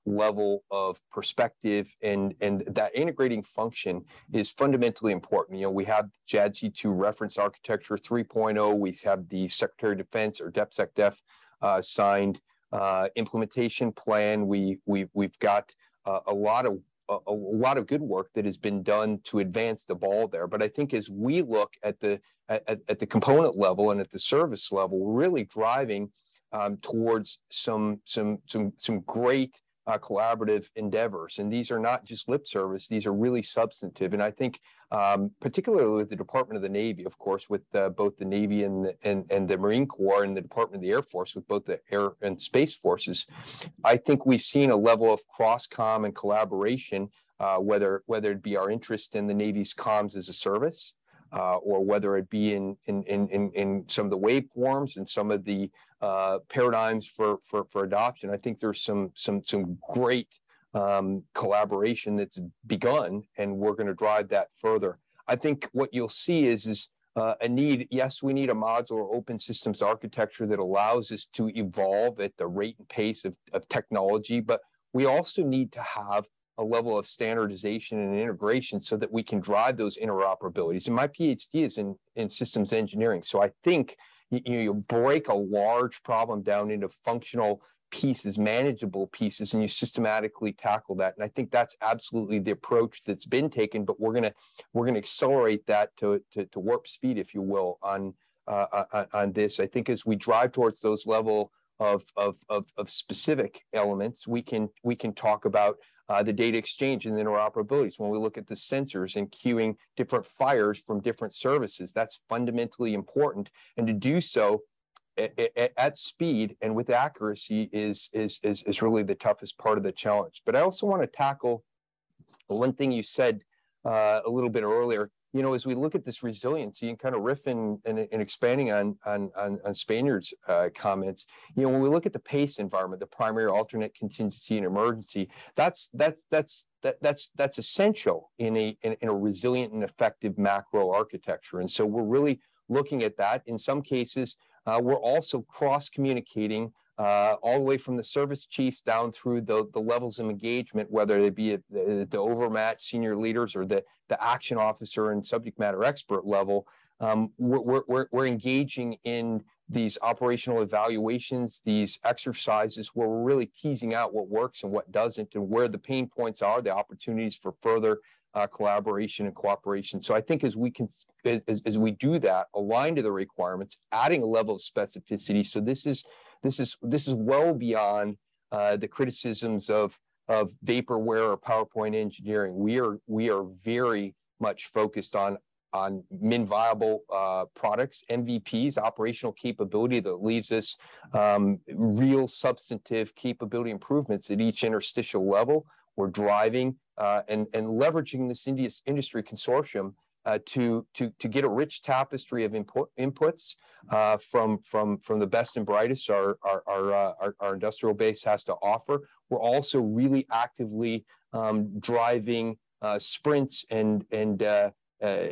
level of perspective, and, and that integrating function is fundamentally important. You know, we have J A D C two reference architecture three point oh. We have the Secretary of Defense, or DepSecDef, uh, signed uh, implementation plan. We, we, we've got uh, a lot of A, a lot of good work that has been done to advance the ball there. But I think as we look at the at, at the component level and at the service level, we're really driving um, towards some some some some great uh, collaborative endeavors. And these are not just lip service; these are really substantive. And I think um, particularly with the Department of the Navy, of course, with uh, both the Navy and the, and and the Marine Corps, and the Department of the Air Force, with both the Air and Space Forces, I think we've seen a level of cross-comm and collaboration, uh, whether whether it be our interest in the Navy's comms as a service, uh, or whether it be in in in in some of the waveforms and some of the Uh, paradigms for, for for adoption. I think there's some some some great um, collaboration that's begun, and we're going to drive that further. I think what you'll see is is uh, a need. Yes, we need a modular open systems architecture that allows us to evolve at the rate and pace of, of technology, but we also need to have a level of standardization and integration so that we can drive those interoperabilities. And my PhD is in in systems engineering, so I think You, you break a large problem down into functional pieces, manageable pieces, and you systematically tackle that. And I think that's absolutely the approach that's been taken. But we're gonna we're gonna accelerate that to to, to warp speed, if you will, on uh, on, on this. I think as we drive towards those level of of of, of specific elements, we can we can talk about Uh, the data exchange and the interoperabilities. When we look at the sensors and queuing different fires from different services, that's fundamentally important. And to do so at, at, at speed and with accuracy is, is, is, is really the toughest part of the challenge. But I also want to tackle one thing you said uh, a little bit earlier. You know, as we look at this resiliency and kind of riffing and, and expanding on, on, on, on Spaniard's uh, comments, you know, when we look at the PACE environment, the primary, alternate, contingency, and emergency, that's that's that's that, that's that's essential in a in, in a resilient and effective macro architecture. And so we're really looking at that. In some cases, uh, we're also cross-communicating Uh, all the way from the service chiefs down through the, the levels of engagement, whether it be at the, the overmatch senior leaders or the, the action officer and subject matter expert level. Um, we're, we're, we're engaging in these operational evaluations, these exercises where we're really teasing out what works and what doesn't, and where the pain points are, the opportunities for further uh, collaboration and cooperation. So I think as we can, as, as we do that, align to the requirements, adding a level of specificity. So this is This is this is well beyond uh, the criticisms of of vaporware or PowerPoint engineering. We are we are very much focused on on min-viable uh, products, M V Ps, operational capability that leaves us um, real substantive capability improvements at each interstitial level. We're driving uh, and and leveraging this industry consortium Uh, to to to get a rich tapestry of input, inputs uh, from from from the best and brightest our our our, uh, our our industrial base has to offer. We're also really actively um, driving uh, sprints and and, uh, uh,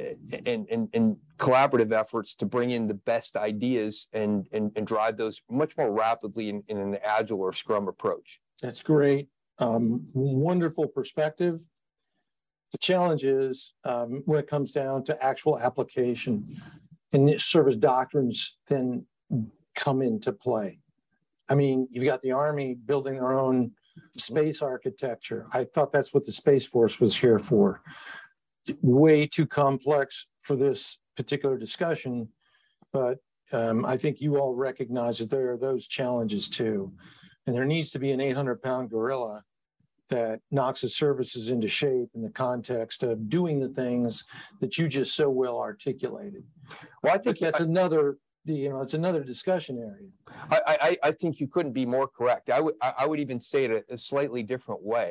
and and and collaborative efforts to bring in the best ideas and and, and drive those much more rapidly in, in an agile or scrum approach. That's great, um, wonderful perspective. The challenge is um, when it comes down to actual application, and service doctrines then come into play. I mean, you've got the Army building their own space architecture. I thought that's what the Space Force was here for. Way too complex for this particular discussion, but um, I think you all recognize that there are those challenges too. And there needs to be an eight hundred pound gorilla that knocks the services into shape in the context of doing the things that you just so well articulated. Well, I think that's I, another, you know, it's another discussion area. I, I, I think you couldn't be more correct. I would, I would even say it a, a slightly different way.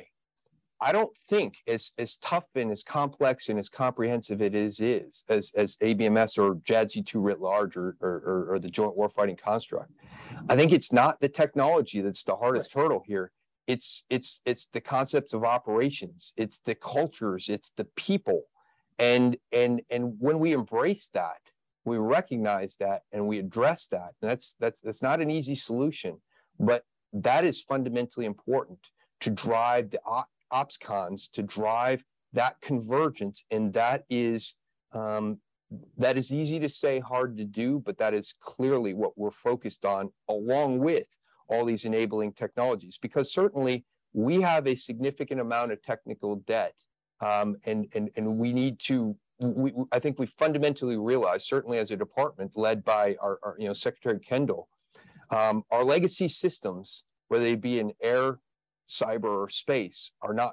I don't think as as tough and as complex and as comprehensive it is is as as A B M S or J A D C two writ large or, or or the Joint Warfighting Construct. I think it's not the technology that's the hardest right. hurdle here. It's it's it's the concepts of operations, it's the cultures, it's the people, and and and when we embrace that, we recognize that and we address that. And that's that's that's not an easy solution, but that is fundamentally important to drive the op OpsCons, to drive that convergence. And that is, um, that is easy to say, hard to do, but that is clearly what we're focused on, along with all these enabling technologies, because certainly we have a significant amount of technical debt, um, and, and, and we need to, we, I think we fundamentally realize, certainly as a department led by our, our you know, Secretary Kendall, um, our legacy systems, whether they be in air, cyber, or space, are not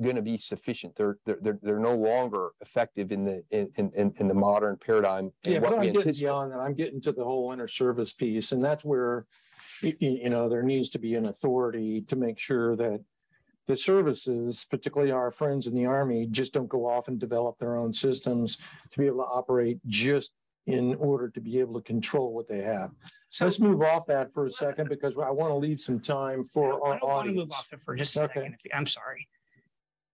going to be sufficient. They're they're they're no longer effective in the in in, in the modern paradigm. Yeah, what but I'm getting beyond that. I'm getting to the whole inter-service piece, and that's where you, you know there needs to be an authority to make sure that the services, particularly our friends in the Army, just don't go off and develop their own systems to be able to operate just in order to be able to control what they have. So let's move off that for a second, because I want to leave some time for our audience. I don't want to move off it for just a second. I'm sorry.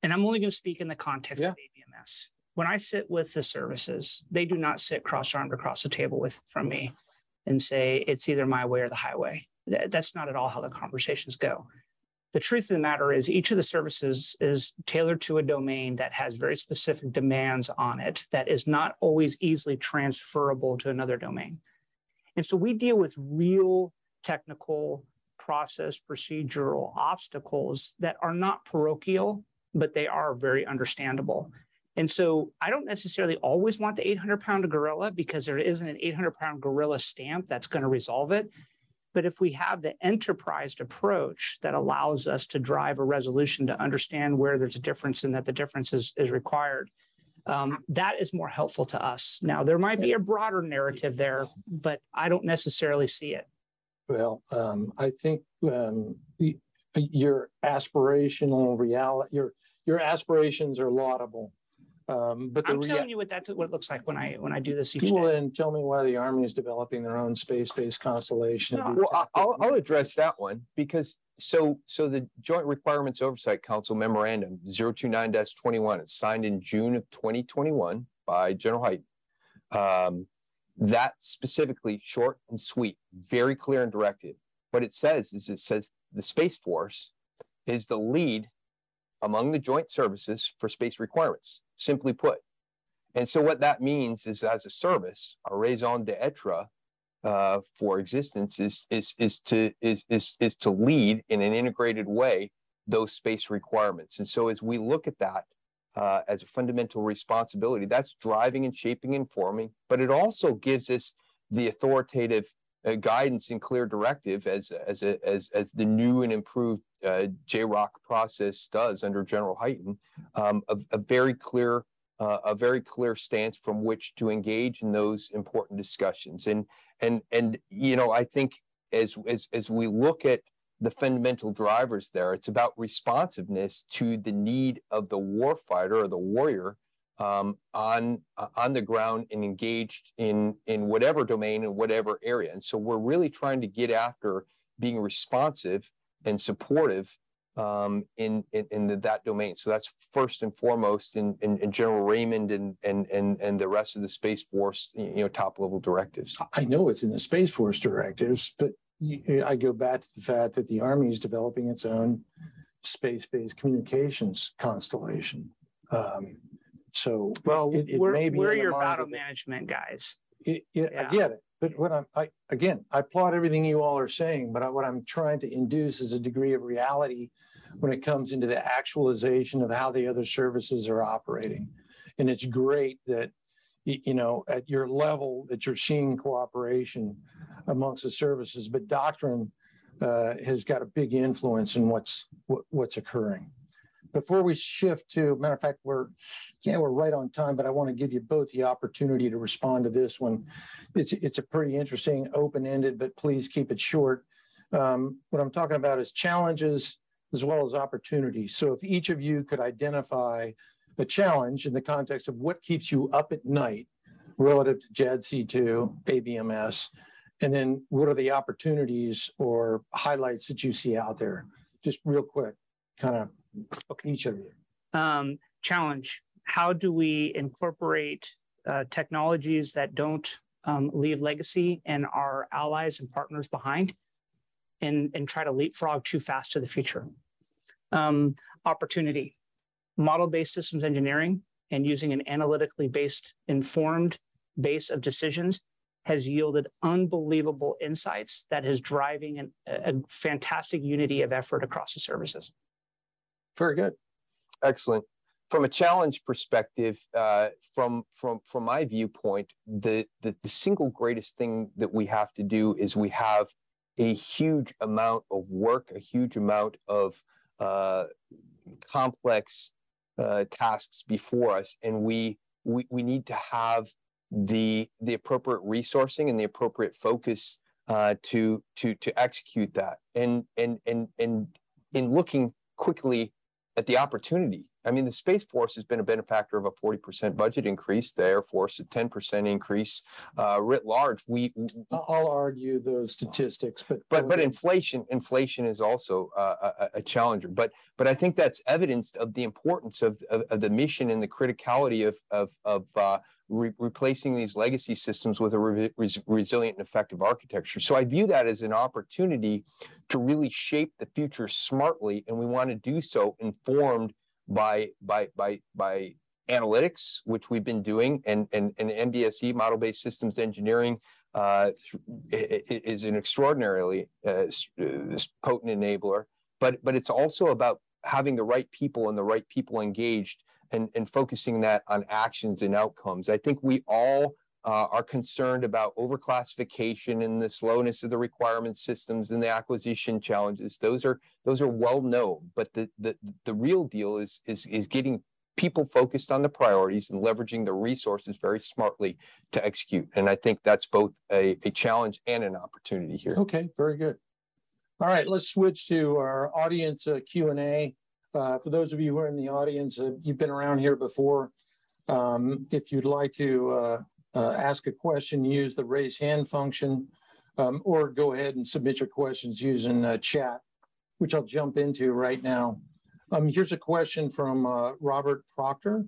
And I'm only going to speak in the context yeah. of A B M S. When I sit with the services, they do not sit cross-armed across the table with from me and say, it's either my way or the highway. That's not at all how the conversations go. The truth of the matter is each of the services is tailored to a domain that has very specific demands on it that is not always easily transferable to another domain. And so we deal with real technical, process, procedural obstacles that are not parochial, but they are very understandable. And so I don't necessarily always want the eight hundred pound gorilla, because there isn't an eight hundred pound gorilla stamp that's going to resolve it. But if we have the enterprise approach that allows us to drive a resolution to understand where there's a difference and that the difference is, is required, um, that is more helpful to us. Now, there might be a broader narrative there, but I don't necessarily see it. Well, um, I think um, the, your aspirational reality, your your aspirations are laudable. Um, but I'm telling you what that's what it looks like when I when I do this each well, day. And tell me why the Army is developing their own space-based constellation. No, well, I'll, I'll address that one, because so so the Joint Requirements Oversight Council Memorandum zero two nine dash twenty-one is signed in June of twenty twenty-one by General Hyten. Um, that specifically, short and sweet, very clear and directive. What it says is it says the Space Force is the lead among the joint services for space requirements, simply put. And so what that means is, as a service, our raison d'etre uh, for existence is, is, is, to, is, is, is to lead in an integrated way those space requirements. And so as we look at that uh, as a fundamental responsibility, that's driving and shaping and forming, but it also gives us the authoritative Uh, guidance and clear directive as as a, as as the new and improved uh, J ROC process does under General Hyten, um, a, a very clear uh, a very clear stance from which to engage in those important discussions. And and and you know I think as as as we look at the fundamental drivers there, it's about responsiveness to the need of the warfighter or the warrior Um, on uh, on the ground and engaged in in whatever domain and whatever area. And so we're really trying to get after being responsive and supportive um, in in, in the, that domain. So that's first and foremost in, in, in General Raymond and and and and the rest of the Space Force, you know, top level directives. I know it's in the Space Force directives, but I go back to the fact that the Army is developing its own space-based communications constellation. Um, So well, it, it we're, may be we're your battle management guys. It, it, yeah. I get it, but what I'm I, again, I applaud everything you all are saying, but I, what I'm trying to induce is a degree of reality when it comes into the actualization of how the other services are operating. And it's great that you know at your level that you're seeing cooperation amongst the services, but doctrine uh, has got a big influence in what's what, what's occurring. Before we shift to, matter of fact, we're yeah we're right on time, but I want to give you both the opportunity to respond to this one. It's it's a pretty interesting, open-ended, but please keep it short. Um, what I'm talking about is challenges as well as opportunities. So if each of you could identify the challenge in the context of what keeps you up at night relative to J A D C two, A B M S, and then what are the opportunities or highlights that you see out there? Just real quick, kind of. Okay. Each of you. Um, challenge. How do we incorporate uh, technologies that don't um, leave legacy and our allies and partners behind and, and try to leapfrog too fast to the future? um, opportunity, model-based systems engineering and using an analytically based, informed base of decisions has yielded unbelievable insights that is driving an, a fantastic unity of effort across the services. Very good. Excellent. From a challenge perspective, uh, from, from, from my viewpoint, the, the, the single greatest thing that we have to do is we have a huge amount of work, a huge amount of uh, complex uh, tasks before us, and we, we, we need to have the, the appropriate resourcing and the appropriate focus uh, to, to, to execute that. And, and, and, and in looking quickly at the opportunity, I mean, the Space Force has been a benefactor of a forty percent budget increase, the Air Force a ten percent increase uh, writ large. We, I'll argue those statistics, but but, but inflation inflation is also uh, a, a challenger. But but I think that's evidence of the importance of, of, of the mission and the criticality of of, of uh, re replacing these legacy systems with a re res resilient and effective architecture. So I view that as an opportunity to really shape the future smartly, and we want to do so informed by by by by analytics, which we've been doing, and and, and M B S E, model-based systems engineering, uh, is an extraordinarily uh, potent enabler. But but it's also about having the right people and the right people engaged, and and focusing that on actions and outcomes. I think we all uh, are concerned about overclassification and the slowness of the requirement systems and the acquisition challenges. Those are those are well known, but the the, the real deal is, is is getting people focused on the priorities and leveraging the resources very smartly to execute. And I think that's both a, a challenge and an opportunity here. Okay, very good. All right, let's switch to our audience uh, Q and A. Uh, for those of you who are in the audience, uh, you've been around here before. Um, if you'd like to uh, Uh, ask a question, use the raise hand function, um, or go ahead and submit your questions using uh, chat, which I'll jump into right now. Um, here's a question from uh, Robert Proctor.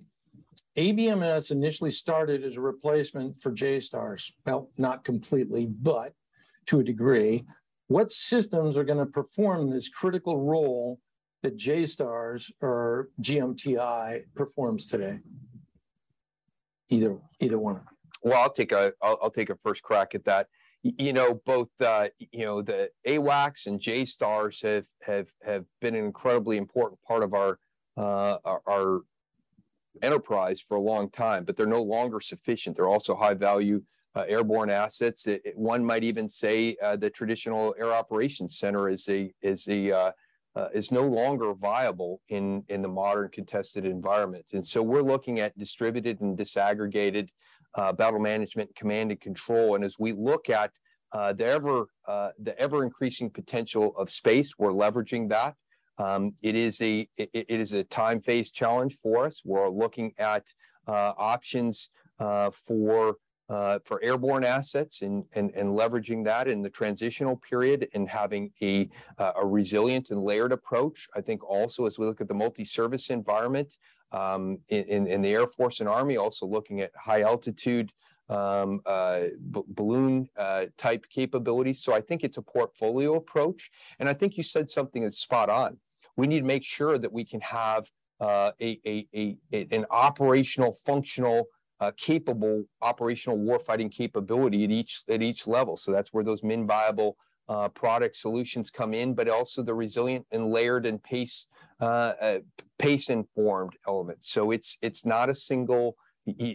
A B M S initially started as a replacement for JSTARS. Well, not completely, but to a degree. What systems are going to perform this critical role that JSTARS or G M T I performs today? Either, either one of them. Well, I'll take a I'll, I'll take a first crack at that. You know, both uh, you know the AWACS and JSTARS have have have been an incredibly important part of our, uh, our our enterprise for a long time, but they're no longer sufficient. They're also high value uh, airborne assets. It, it, one might even say uh, the traditional Air Operations Center is a is a uh, uh, is no longer viable in in the modern contested environment. And so we're looking at distributed and disaggregated Uh, battle management, command and control. And as we look at uh, the ever uh, the ever increasing potential of space, we're leveraging that. Um, it is a it, it is a time phase challenge for us. We're looking at uh, options uh, for uh, for airborne assets and, and and leveraging that in the transitional period and having a uh, a resilient and layered approach. I think also as we look at the multi-service environment. Um, in, in the Air Force and Army, also looking at high altitude um, uh, balloon uh, type capabilities. So I think it's a portfolio approach. And I think you said something that's spot on. We need to make sure that we can have uh, a, a, a, a, an operational, functional, uh, capable operational warfighting capability at each, at each level. So that's where those min viable uh, product solutions come in, but also the resilient and layered and PACE Uh, uh, PACE-informed elements. So it's it's not a single,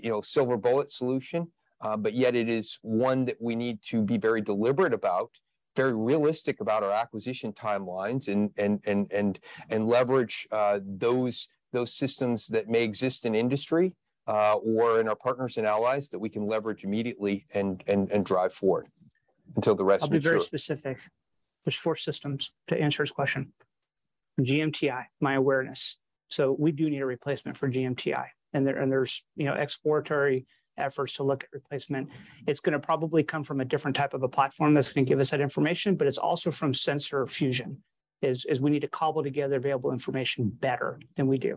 you know, silver bullet solution, uh, but yet it is one that we need to be very deliberate about, very realistic about our acquisition timelines, and and and and and leverage uh, those those systems that may exist in industry uh, or in our partners and allies that we can leverage immediately and and and drive forward until the rest. I'll be mature. Very specific. There's four systems to answer his question. G M T I, my awareness. So we do need a replacement for G M T I, and there and there's you know exploratory efforts to look at replacement. It's going to probably come from a different type of a platform that's going to give us that information, but it's also from sensor fusion. Is is we need to cobble together available information better than we do.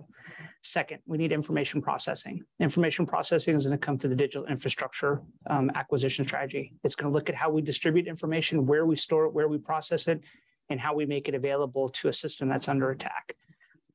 Second, we need information processing. Information processing is going to come to the digital infrastructure um, acquisition strategy. It's going to look at how we distribute information, where we store it, where we process it, and how we make it available to a system that's under attack.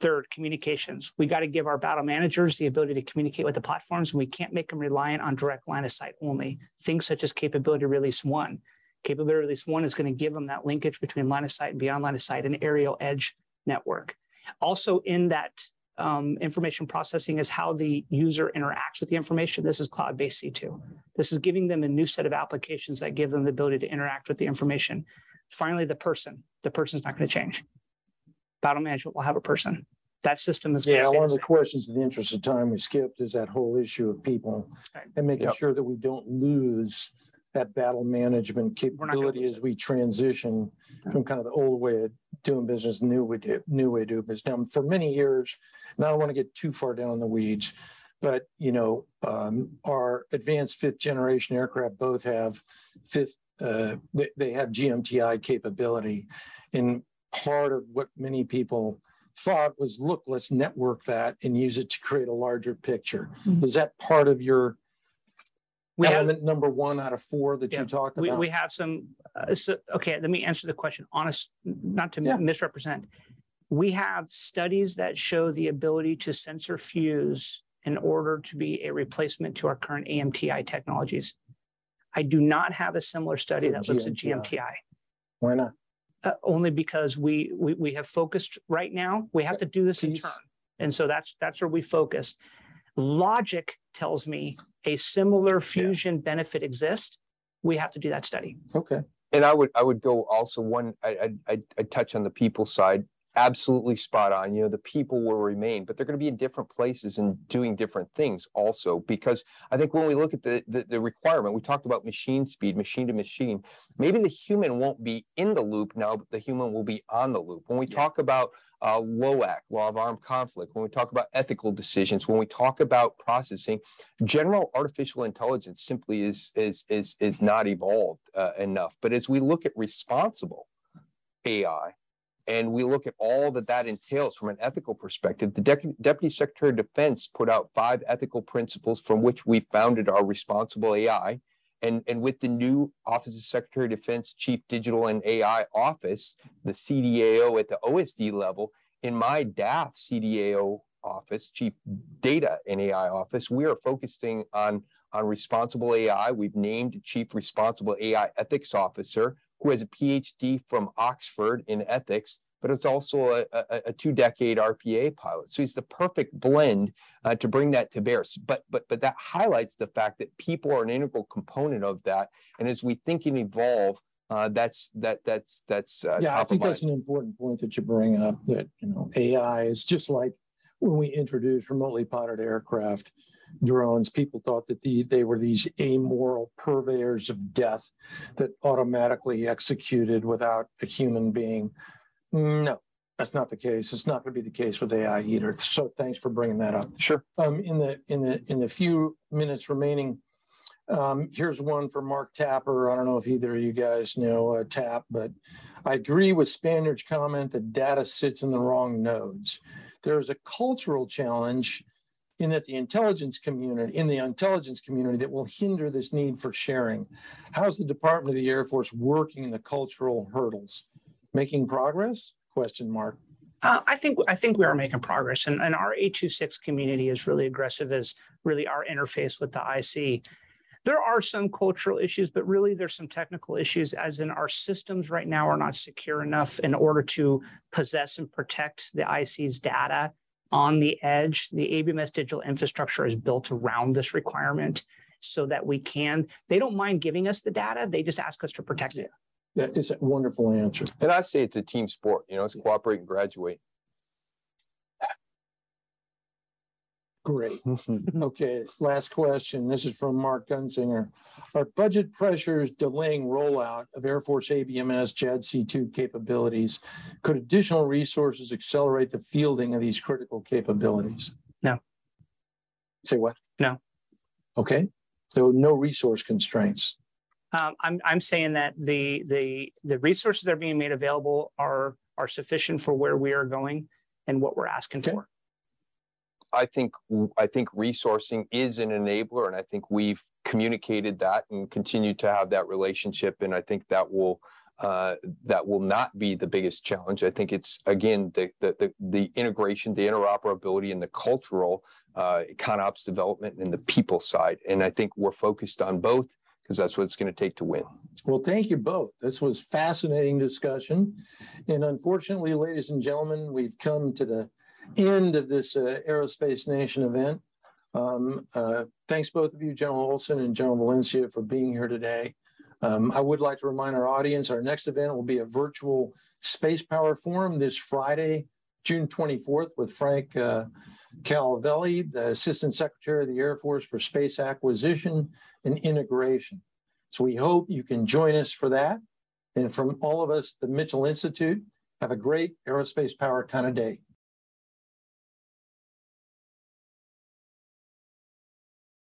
Third, communications. We got to give our battle managers the ability to communicate with the platforms, and we can't make them reliant on direct line of sight only. Things such as Capability Release One. Capability Release One is going to give them that linkage between line of sight and beyond line of sight and aerial edge network. Also in that um, information processing is how the user interacts with the information. This is cloud-based C two. This is giving them a new set of applications that give them the ability to interact with the information. Finally, the person. The person's not going to change. Battle management will have a person. That system is. Yeah, one of the questions in the interest of time we skipped is that whole issue of people right. and making yep. sure that we don't lose that battle management capability as we transition okay. from kind of the old way of doing business, new way do, new way do business. Now, for many years, and I don't want to get too far down in the weeds, but you know, um, our advanced fifth generation aircraft both have fifth. Uh, they, they have G M T I capability in. Part of what many people thought was, look, let's network that and use it to create a larger picture. Mm-hmm. Is that part of your we element have, number one out of four that yeah, you talked we, about? We have some, uh, so, okay, let me answer the question, honest, not to yeah. misrepresent. We have studies that show the ability to sensor fuse in order to be a replacement to our current A M T I technologies. I do not have a similar study that looks at G M T I. Why not? Uh, only because we, we we have focused right now. We have to do this in turn. And so that's that's where we focus. Logic tells me a similar fusion yeah. benefit exists. We have to do that study. Okay. And I would I would go also one, I I I touch on the people side. Absolutely spot on. You know, the people will remain, but they're going to be in different places and doing different things also, because I think when we look at the, the, the requirement, we talked about machine speed, machine to machine, maybe the human won't be in the loop now, but the human will be on the loop. When we yeah. talk about uh, L O A C, law of armed conflict, when we talk about ethical decisions, when we talk about processing, general artificial intelligence simply is, is, is, is not evolved uh, enough. But as we look at responsible A I, and we look at all that that entails from an ethical perspective, the De- Deputy Secretary of Defense put out five ethical principles from which we founded our responsible A I. And, and with the new Office of Secretary of Defense Chief Digital and A I Office, the C D A O at the O S D level, in my D A F C D A O office, Chief Data and A I Office, we are focusing on, on responsible A I. We've named Chief Responsible A I Ethics Officer, who has a PhD from Oxford in ethics, but is also a, a, a two-decade R P A pilot. So he's the perfect blend uh, to bring that to bear. But, but, but that highlights the fact that people are an integral component of that. And as we think and evolve, uh, that's that that's that's uh, yeah. I think that's an important point that you bring up. That you know, A I is just like when we introduced remotely piloted aircraft. Drones, people thought that the, they were these amoral purveyors of death that automatically executed without a human being. No, that's not the case. It's not going to be the case with A I either. So thanks for bringing that up. Sure. Um, in the in the in the few minutes remaining, um, here's one for Mark Tapper. I don't know if either of you guys know uh, Tap, but I agree with Spaniard's comment that data sits in the wrong nodes. There's a cultural challenge. In that the intelligence community, in the intelligence community that will hinder this need for sharing. How's the Department of the Air Force working the cultural hurdles? Making progress? Question mark. Uh, I think I think we are making progress. And, and our eight two six community is really aggressive as really our interface with the I C. There are some cultural issues, but really there's some technical issues, as in our systems right now are not secure enough in order to possess and protect the I C's data. On the edge, the A B M S digital infrastructure is built around this requirement so that we can, they don't mind giving us the data, they just ask us to protect it. Yeah, it's a wonderful answer. And I say it's a team sport, you know, it's cooperate and graduate. Great. Okay, last question. This is from Mark Gunsinger. Are budget pressures delaying rollout of Air Force A B M S J A D C two capabilities? Could additional resources accelerate the fielding of these critical capabilities? No. Say what? No. Okay. So no resource constraints. Um, I'm I'm saying that the the the resources that are being made available are are sufficient for where we are going and what we're asking okay. for. I think I think resourcing is an enabler, and I think we've communicated that and continue to have that relationship, and I think that will uh, that will not be the biggest challenge. I think it's, again, the the the, the integration, the interoperability, and the cultural uh, ConOps development and the people side. And I think we're focused on both, because that's what it's going to take to win. Well, thank you both. This was fascinating discussion. And unfortunately, ladies and gentlemen, we've come to the end of this uh, Aerospace Nation event. Um, uh, thanks both of you, General Olson and General Valenzia, for being here today. Um, I would like to remind our audience, our next event will be a virtual Space Power Forum this Friday, June twenty-fourth, with Frank uh, Calavelli, the Assistant Secretary of the Air Force for Space Acquisition and Integration. So we hope you can join us for that. And from all of us at the Mitchell Institute, have a great Aerospace Power kind of day.